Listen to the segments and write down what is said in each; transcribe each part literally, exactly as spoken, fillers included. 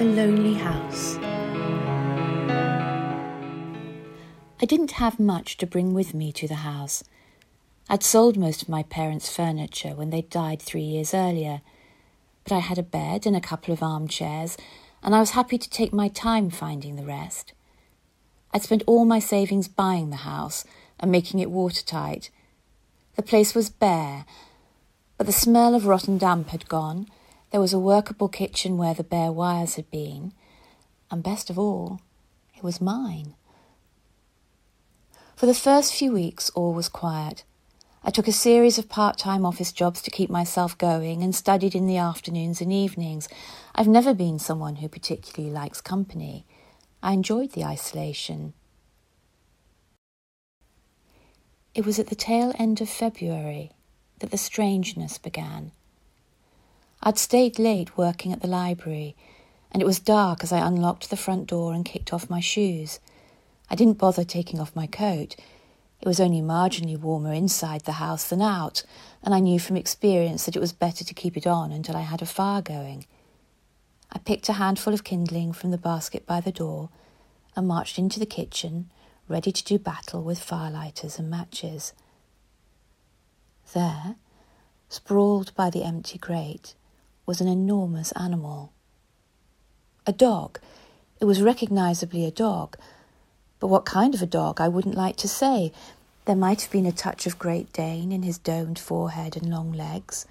a lonely house. I didn't have much to bring with me to the house. I'd sold most of my parents' furniture when they died three years earlier, but I had a bed and a couple of armchairs, and I was happy to take my time finding the rest. I'd spent all my savings buying the house and making it watertight. The place was bare, but the smell of rotten damp had gone, there was a workable kitchen where the bare wires had been, and best of all, it was mine. For the first few weeks, all was quiet. I took a series of part-time office jobs to keep myself going and studied in the afternoons and evenings. I've never been someone who particularly likes company. I enjoyed the isolation. It was at the tail end of February that the strangeness began. I'd stayed late working at the library, and it was dark as I unlocked the front door and kicked off my shoes. I didn't bother taking off my coat. It was only marginally warmer inside the house than out, and I knew from experience that it was better to keep it on until I had a fire going. I picked a handful of kindling from the basket by the door and marched into the kitchen, ready to do battle with firelighters and matches. There, sprawled by the empty grate, was an enormous animal. A dog. It was recognisably a dog, but what kind of a dog I wouldn't like to say. There might have been a touch of Great Dane in his domed forehead and long legs,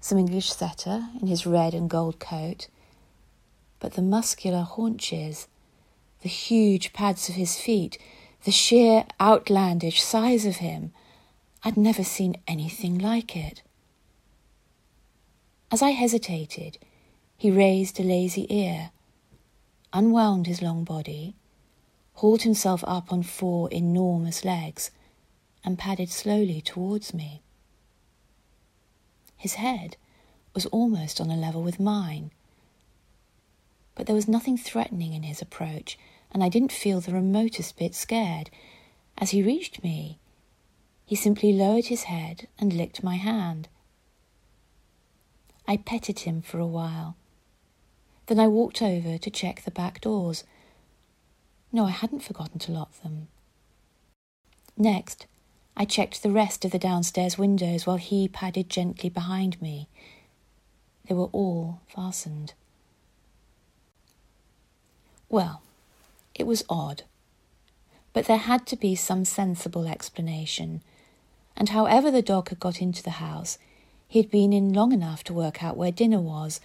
some English setter in his red and gold coat, but the muscular haunches, the huge pads of his feet, the sheer outlandish size of him, I'd never seen anything like it. As I hesitated, he raised a lazy ear, unwound his long body, hauled himself up on four enormous legs and padded slowly towards me. His head was almost on a level with mine, but there was nothing threatening in his approach, and I didn't feel the remotest bit scared. As he reached me, he simply lowered his head and licked my hand. I petted him for a while. Then I walked over to check the back doors. No, I hadn't forgotten to lock them. Next, I checked the rest of the downstairs windows while he padded gently behind me. They were all fastened. Well, it was odd, but there had to be some sensible explanation, and however the dog had got into the house, he had been in long enough to work out where dinner was,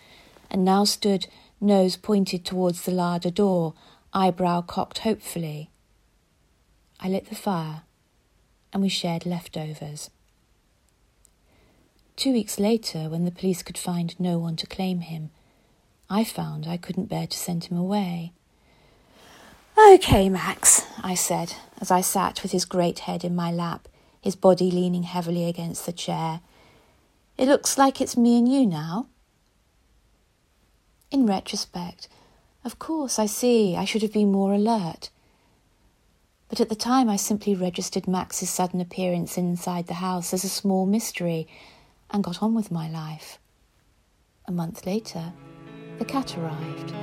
and now stood, nose pointed towards the larder door, eyebrow cocked hopefully. I lit the fire, and we shared leftovers. Two weeks later, when the police could find no one to claim him, I found I couldn't bear to send him away. "Okay, Max," I said, as I sat with his great head in my lap, his body leaning heavily against the chair. "It looks like it's me and you now." In retrospect, of course, I see, I should have been more alert. But at the time I simply registered Max's sudden appearance inside the house as a small mystery and got on with my life. A month later, the cat arrived.